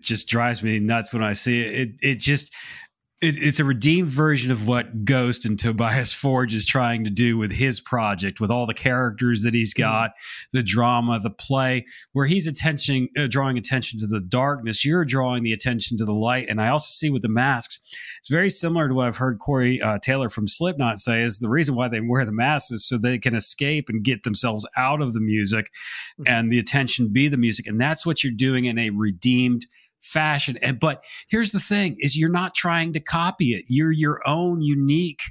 just drives me nuts when I see it. It just It's a redeemed version of what Ghost and Tobias Forge is trying to do with his project, with all the characters that he's got, the drama, the play, where he's drawing attention to the darkness. You're drawing the attention to the light. And I also see with the masks, it's very similar to what I've heard Corey Taylor from Slipknot say, is the reason why they wear the masks is so they can escape and get themselves out of the music and the attention be the music. And that's what you're doing in a redeemed fashion. And but here's the thing, is you're not trying to copy it. You're your own unique,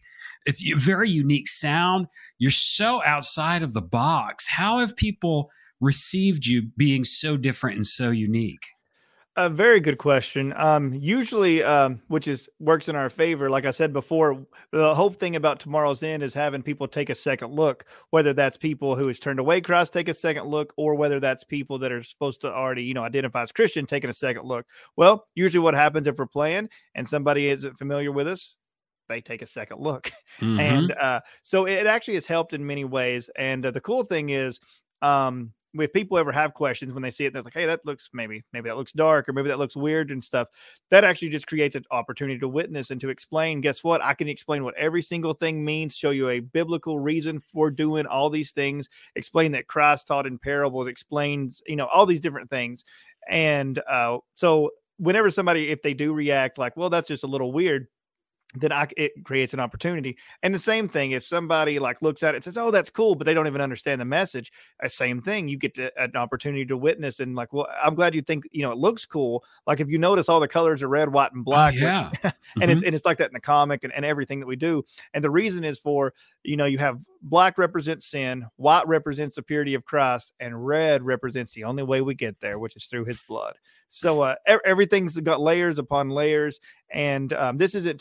it's a very unique sound. You're so outside of the box. How have people received you being so different and so unique? A very good question. Usually, which is works in our favor. Like I said before, the whole thing about Tomorrow's End is having people take a second look, whether that's people who is turned away Christ take a second look, or whether that's people that are supposed to already, you know, identify as Christian taking a second look. Well, usually what happens if we're playing and somebody isn't familiar with us, they take a second look. And so it actually has helped in many ways. And the cool thing is, if people ever have questions when they see it, they're like, hey, that looks maybe that looks dark, or maybe that looks weird and stuff. That actually just creates an opportunity to witness and to explain. Guess what? I can explain what every single thing means, show you a biblical reason for doing all these things, explain that Christ taught in parables, explains, you know, all these different things. And so whenever somebody, if they do react like, well, that's just a little weird, then it creates an opportunity. And the same thing, if somebody like looks at it and says, oh, that's cool, but they don't even understand the message. Same thing. You get an opportunity to witness and like, well, I'm glad you think, you know, it looks cool. Like if you notice all the colors are red, white, and black, which, and it's like that in the comic and everything that we do. And the reason is for, you know, you have black represents sin, white represents the purity of Christ, and red represents the only way we get there, which is through his blood. So everything's got layers upon layers. And this isn't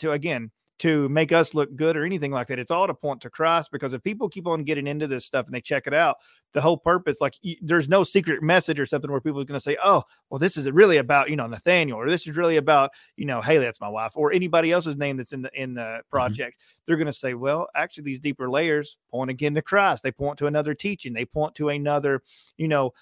to make us look good or anything like that. It's all to point to Christ, because if people keep on getting into this stuff and they check it out, the whole purpose, like there's no secret message or something where people are going to say, oh, well, this is really about, you know, Nathaniel, or this is really about, you know, Haley, that's my wife, or anybody else's name that's in the project. They're going to say, well, actually these deeper layers point again to Christ. They point to another teaching. They point to another, you know,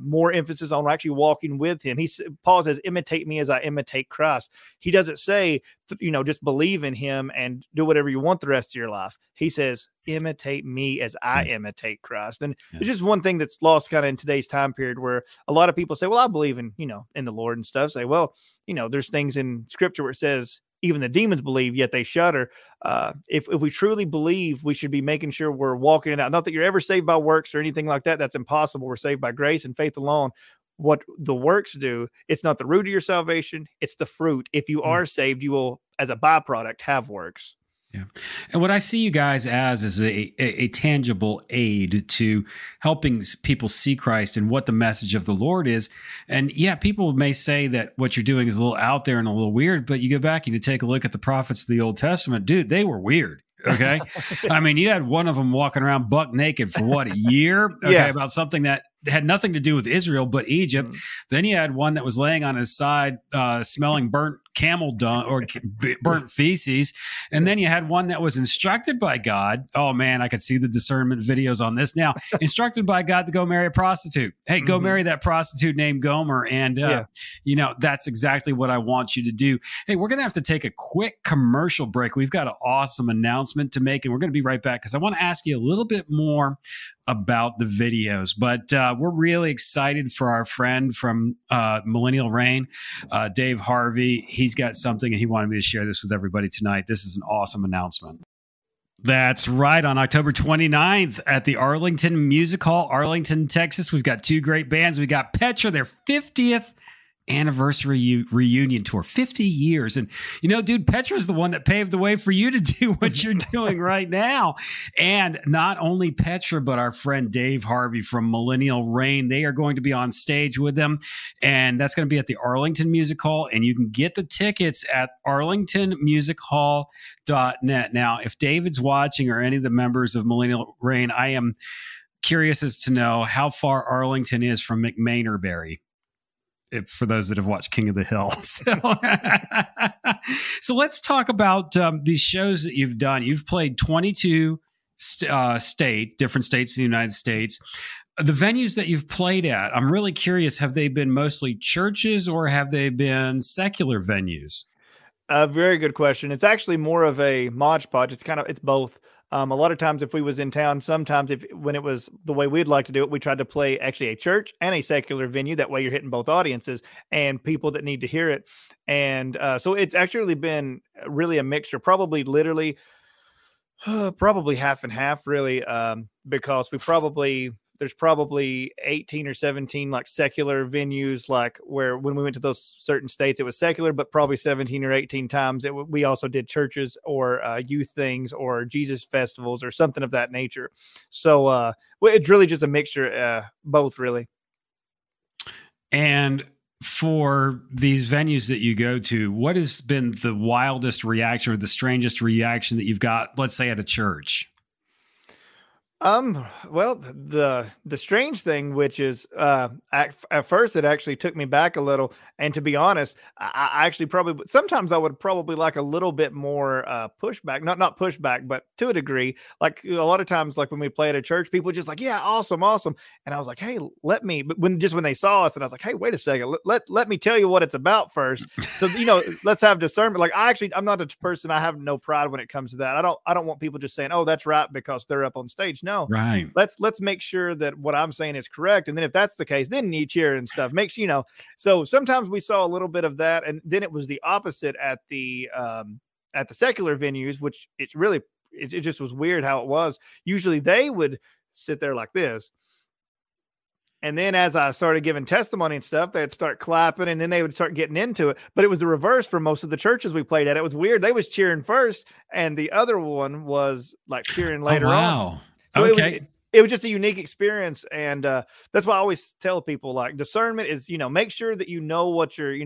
more emphasis on actually walking with him. Paul says, imitate me as I imitate Christ. He doesn't say, you know, just believe in him and do whatever you want the rest of your life. He says, imitate me as I imitate Christ. And it's just one thing that's lost kind of in today's time period, where a lot of people say, well, I believe in, you know, in the Lord and stuff. Say, well, you know, there's things in scripture where it says, even the demons believe, yet they shudder. If we truly believe, we should be making sure we're walking it out. Not that you're ever saved by works or anything like that. That's impossible. We're saved by grace and faith alone. What the works do, it's not the root of your salvation. It's the fruit. If you are saved, you will, as a byproduct, have works. Yeah. And what I see you guys as is a tangible aid to helping people see Christ and what the message of the Lord is. And yeah, people may say that what you're doing is a little out there and a little weird, but you go back and you take a look at the prophets of the Old Testament, dude, they were weird. Okay. I mean, you had one of them walking around buck naked for what, a year? Okay, yeah. About something that had nothing to do with Israel, but Egypt. Then you had one that was laying on his side, smelling burnt camel dung or burnt feces. And then you had one that was instructed by God. Oh man, I could see the discernment videos on this now. Instructed by God to go marry a prostitute. Hey, go marry that prostitute named Gomer. And, you know, that's exactly what I want you to do. Hey, we're going to have to take a quick commercial break. We've got an awesome announcement to make, and we're going to be right back because I want to ask you a little bit more about the videos, but we're really excited for our friend from Millennial Rain, Dave Harvey. He's got something and he wanted me to share this with everybody tonight. This is an awesome announcement. That's right. On October 29th at the Arlington Music Hall, Arlington, Texas, we've got two great bands. We got Petra, their 50th anniversary reunion tour, 50 years. And, you know, dude, Petra's the one that paved the way for you to do what you're doing right now. And not only Petra, but our friend Dave Harvey from Millennial Rain, they are going to be on stage with them. And that's going to be at the Arlington Music Hall. And you can get the tickets at arlingtonmusichall.net. Now, if David's watching or any of the members of Millennial Rain, I am curious as to know how far Arlington is from McMainerberry. For those that have watched King of the Hill. So let's talk about these shows that you've done. You've played 22 different states in the United States. The venues that you've played at, I'm really curious, have they been mostly churches or have they been secular venues? A very good question. It's actually more of a Mod Podge. It's both. A lot of times if we was in town, sometimes when it was the way we'd like to do it, we tried to play actually a church and a secular venue. That way you're hitting both audiences and people that need to hear it. And so it's actually been really a mixture, probably half and half really, because there's probably 18 or 17 like secular venues, like where when we went to those certain states, it was secular, but probably 17 or 18 times we also did churches or youth things or Jesus festivals or something of that nature. So it's really just a mixture, both really. And for these venues that you go to, what has been the wildest reaction or the strangest reaction that you've got, let's say at a church? Well, the strange thing, which is, at first it actually took me back a little. And to be honest, I actually sometimes I would probably like a little bit more, pushback, not pushback, but to a degree, like a lot of times, like when we play at a church, people just like, yeah, awesome. Awesome. And I was like, hey, when they saw us and I was like, hey, wait a second, let me tell you what it's about first. So, let's have discernment. Like I'm not a person. I have no pride when it comes to that. I don't want people just saying, oh, that's right, because they're up on stage. No, right. Let's make sure that what I'm saying is correct. And then if that's the case, then you cheer and stuff. Make sure, so sometimes we saw a little bit of that. And then it was the opposite at the secular venues, which it just was weird how it was. Usually they would sit there like this. And then as I started giving testimony and stuff, they'd start clapping and then they would start getting into it. But it was the reverse for most of the churches we played at. It was weird. They was cheering first. And the other one was like cheering later on. So okay. It was just a unique experience. And that's why I always tell people, like, discernment is, make sure that you know what you're,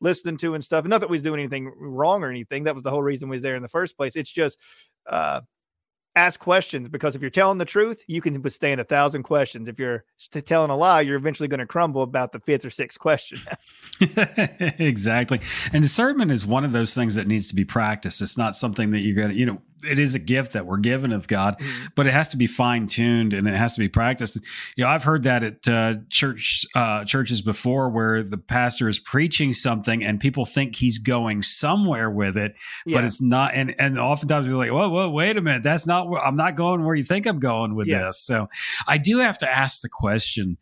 listening to and stuff. And not that we was doing anything wrong or anything. That was the whole reason we was there in the first place. It's just ask questions, because if you're telling the truth, you can withstand 1,000 questions. If you're telling a lie, you're eventually going to crumble about the fifth or sixth question. Exactly. And discernment is one of those things that needs to be practiced. It's not something that you're going to, it is a gift that we're given of God, but it has to be fine tuned and it has to be practiced. I've heard that at churches before, where the pastor is preaching something and people think he's going somewhere with it, but it's not. And oftentimes we're like, whoa, wait a minute. That's not where I'm not going where you think I'm going with this. So I do have to ask the question,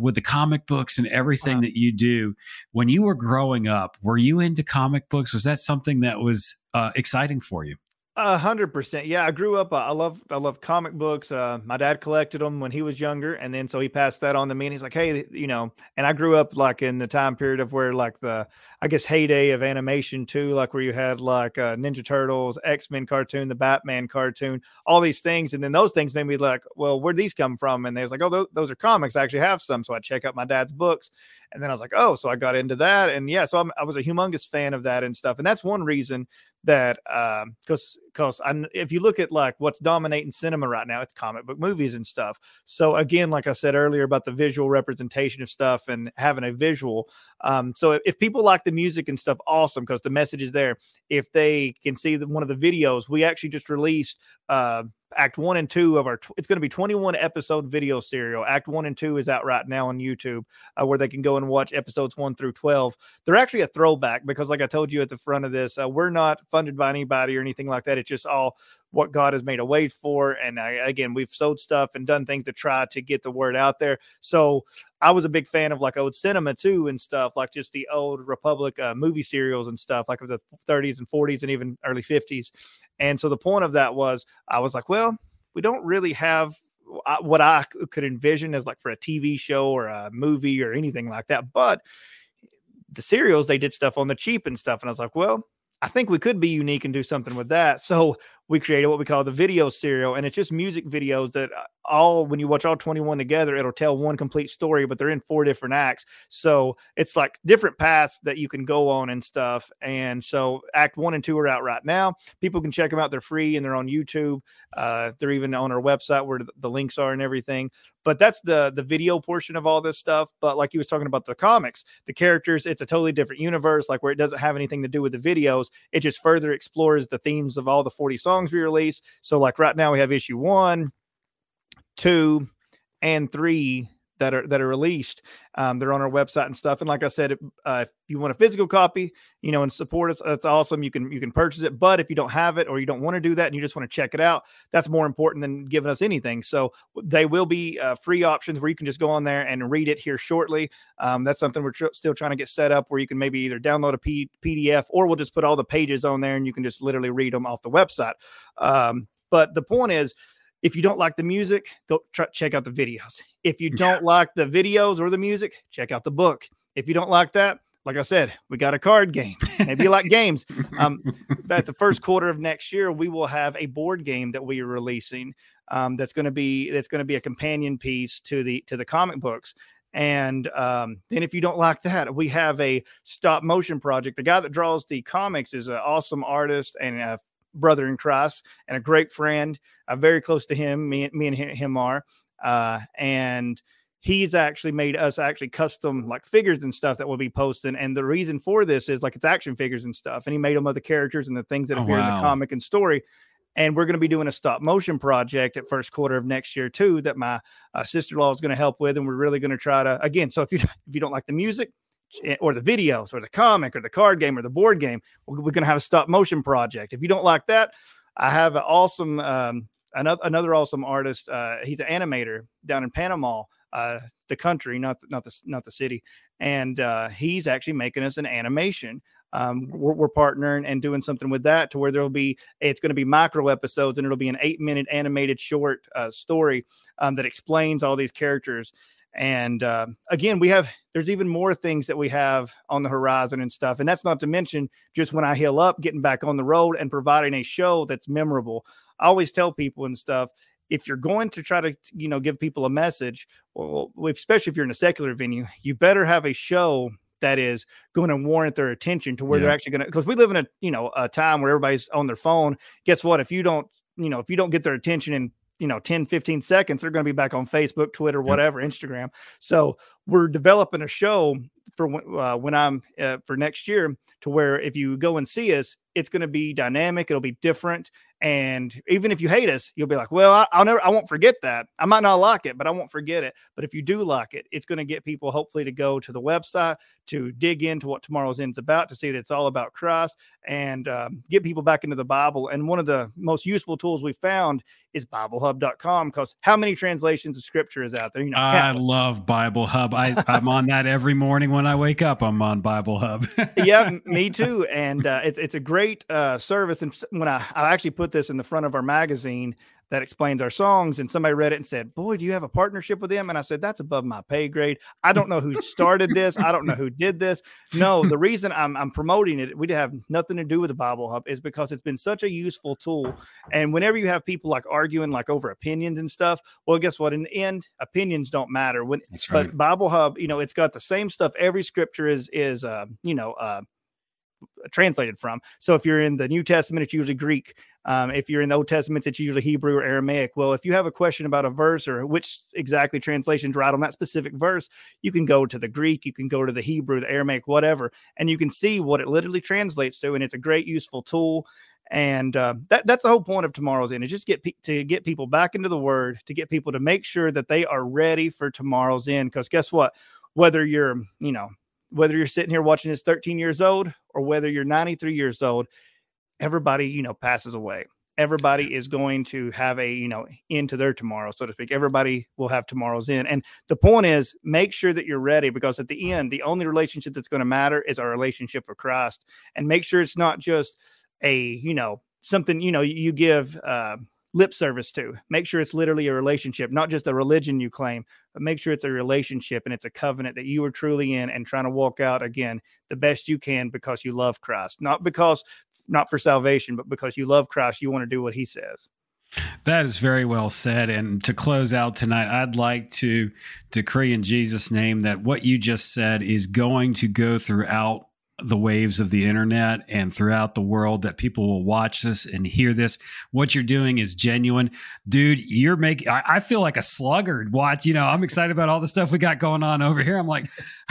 with the comic books and everything that you do, when you were growing up, were you into comic books? Was that something that was exciting for you? 100%. Yeah. I grew up, I love comic books. My dad collected them when he was younger. And then, so he passed that on to me and he's like, hey, and I grew up like in the time period of where like the heyday of animation too, like where you had like Ninja Turtles, X-Men cartoon, the Batman cartoon, all these things. And then those things made me like, well, where'd these come from? And they was like, oh, those are comics. I actually have some. So I check out my dad's books. And then I was like, oh, so I got into that. And yeah, so I was a humongous fan of that and stuff. And that's one reason that, because if you look at like what's dominating cinema right now, it's comic book movies and stuff. So again, like I said earlier about the visual representation of stuff and having a visual. So if people like the music and stuff, awesome, because the message is there. If they can see one of the videos, we actually just released Act 1 and 2 of our, it's going to be 21 episode video serial. Act 1 and 2 is out right now on YouTube, where they can go and watch episodes 1 through 12. They're actually a throwback because, like I told you at the front of this, we're not funded by anybody or anything like that. It's just all what God has made a way for. And again, we've sold stuff and done things to try to get the word out there. So I was a big fan of like old cinema too and stuff, like just the old Republic movie serials and stuff, like of the 30s and 40s and even early 50s. And so the point of that was, I was like, well, we don't really have what I could envision as like for a TV show or a movie or anything like that. But the serials, they did stuff on the cheap and stuff. And I was like, well, I think we could be unique and do something with that. So we created what we call the video serial, and it's just music videos that when you watch all 21 together, it'll tell one complete story, but they're in 4 different acts. So it's like different paths that you can go on and stuff. And so Act 1 and 2 are out right now. People can check them out. They're free and they're on YouTube. They're even on our website where the links are and everything, but that's the video portion of all this stuff. But like he was talking about the comics, the characters, it's a totally different universe, like where it doesn't have anything to do with the videos. It just further explores the themes of all the 40 songs we release. So like right now we have issue 1, 2, and 3 that are released. They're on our website and stuff. And like I said, if you want a physical copy, you know, and support us, that's awesome. You can purchase it. But if you don't have it or you don't want to do that and you just want to check it out, that's more important than giving us anything. So they will be free options where you can just go on there and read it here shortly. That's something we're still trying to get set up, where you can maybe either download a PDF or we'll just put all the pages on there and you can just literally read them off the website. But the point is, if you don't like the music, go check out the videos. If you don't like the videos or the music, check out the book. If you don't like that, like I said, we got a card game. Maybe you like games. At the first quarter of next year, we will have a board game that we are releasing. That's going to be a companion piece to the comic books. And then if you don't like that, we have a stop motion project. The guy that draws the comics is an awesome artist and a brother in Christ and a great friend. I'm very close to him. Me and him are. And he's actually made us actually custom like figures and stuff that we'll be posting. And the reason for this is, like, it's action figures and stuff. And he made them other characters and the things that appear in the comic and story. And we're going to be doing a stop motion project at first quarter of next year too, that my sister-in-law is going to help with. And we're really going to try to, again, so if you don't like the music or the videos or the comic or the card game or the board game, we're going to have a stop motion project. If you don't like that, I have an awesome, another awesome artist. He's an animator down in Panama, the country, not the city. And he's actually making us an animation. We're partnering and doing something with that to where it's going to be micro episodes, and it'll be an 8-minute animated short story that explains all these characters. And again, there's even more things that we have on the horizon and stuff. And that's not to mention just when I heal up, getting back on the road and providing a show that's memorable. I always tell people and stuff, if you're going to try to, you know, give people a message, well, especially if you're in a secular venue, you better have a show that is going to warrant their attention to where they're actually going to, because we live in a time where everybody's on their phone. Guess what? If you don't get their attention in, 10, 15 seconds, they're going to be back on Facebook, Twitter, whatever, Instagram. So we're developing a show for when I'm for next year, to where if you go and see us, it's going to be dynamic. It'll be different. And even if you hate us, you'll be like, well, I won't forget that. I might not like it, but I won't forget it. But if you do like it, it's going to get people hopefully to go to the website, to dig into what Tomorrow's End's about, to see that it's all about Christ, and get people back into the Bible. And one of the most useful tools we found is BibleHub.com, because how many translations of scripture is out there? You know, I love BibleHub. I'm on that every morning when I wake up. I'm on BibleHub. Yeah, me too. And it's a great service. And when I actually put this in the front of our magazine that explains our songs, and somebody read it and said, boy, do you have a partnership with them? And I said, that's above my pay grade. I don't know who started this. I don't know who did this. No, the reason I'm promoting it, we have nothing to do with the Bible Hub, is because it's been such a useful tool. And whenever you have people like arguing like over opinions and stuff, well, guess what? In the end, opinions don't matter. That's right. But Bible Hub, it's got the same stuff. Every scripture is translated from. So if you're in the New Testament, it's usually Greek. If you're in the Old Testament, it's usually Hebrew or Aramaic. Well, if you have a question about a verse or which exactly translation's right on that specific verse, you can go to the Greek, you can go to the Hebrew, the Aramaic, whatever, and you can see what it literally translates to. And it's a great, useful tool. And that's the whole point of Tomorrow's End, is just to get people back into the Word, to get people to make sure that they are ready for Tomorrow's End. Because guess what? Whether you're sitting here watching this 13 years old or whether you're 93 years old, everybody, passes away. Everybody is going to have a, end to their tomorrow, so to speak. Everybody will have tomorrow's end. And the point is, make sure that you're ready, because at the end, the only relationship that's going to matter is our relationship with Christ. And make sure it's not just a, something, you give lip service to. Make sure it's literally a relationship, not just a religion you claim, but make sure it's a relationship and it's a covenant that you are truly in and trying to walk out, again, the best you can, because you love Christ, not for salvation, but because you love Christ, you want to do what he says. That is very well said. And to close out tonight, I'd like to decree in Jesus' name that what you just said is going to go throughout the waves of the internet and throughout the world, that people will watch this and hear this. What you're doing is genuine. Dude, you're making, I feel like a sluggard. I'm excited about all the stuff we got going on over here. I'm like,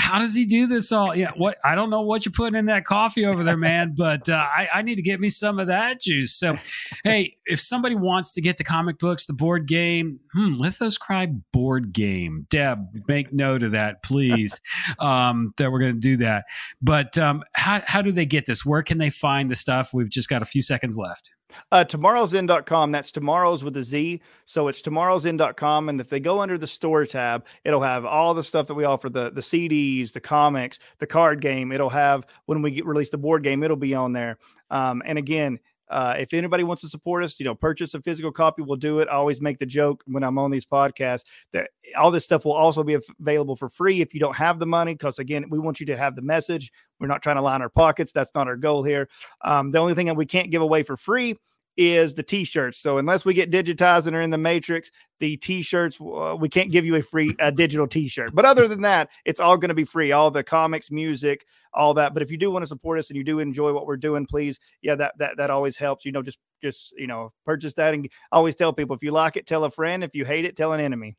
how does he do this all? Yeah, what I don't know what you're putting in that coffee over there, man, but I need to get me some of that juice. So, hey, if somebody wants to get the comic books, the board game, Lithos Cry board game. Deb, make note of that, please, that we're going to do that. But how do they get this? Where can they find the stuff? We've just got a few seconds left. Tomorrowsend.com. That's tomorrows with a Z. So it's tomorrowsend.com. And if they go under the store tab, it'll have all the stuff that we offer, the CDs, the comics, the card game. It'll have, when we release the board game, it'll be on there. And again, if anybody wants to support us, purchase a physical copy, we'll do it. I always make the joke when I'm on these podcasts that all this stuff will also be available for free if you don't have the money, because again, we want you to have the message. We're not trying to line our pockets. That's not our goal here. The only thing that we can't give away for free is the t-shirts. So unless we get digitized and are in the matrix, the t-shirts, we can't give you a free digital t-shirt. But other than that, it's all going to be free. All the comics, music, all that. But if you do want to support us and you do enjoy what we're doing, please. Yeah, that always helps. Just purchase that. And I always tell people, if you like it, tell a friend. If you hate it, tell an enemy.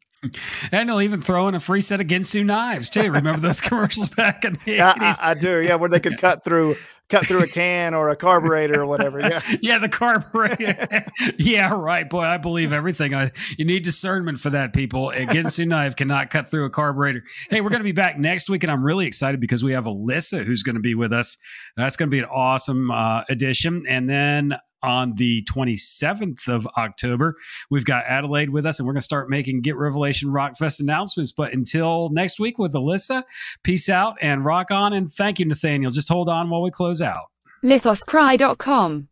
And they'll even throw in a free set of Ginsu knives too. Remember those commercials back in the 80s? I do. Yeah. Where they could cut through a can or a carburetor or whatever. Yeah. Yeah. The carburetor. Yeah. Right. Boy, I believe everything. You need discernment for that, people. A Ginsu knife cannot cut through a carburetor. Hey, we're going to be back next week. And I'm really excited because we have Alyssa who's going to be with us. That's going to be an awesome edition. And then on the 27th of October, we've got Adelaide with us, and we're going to start making Get Revelation Rockfest announcements. But until next week with Alyssa, peace out and rock on. And thank you, Nathaniel. Just hold on while we close out. Lithoscry.com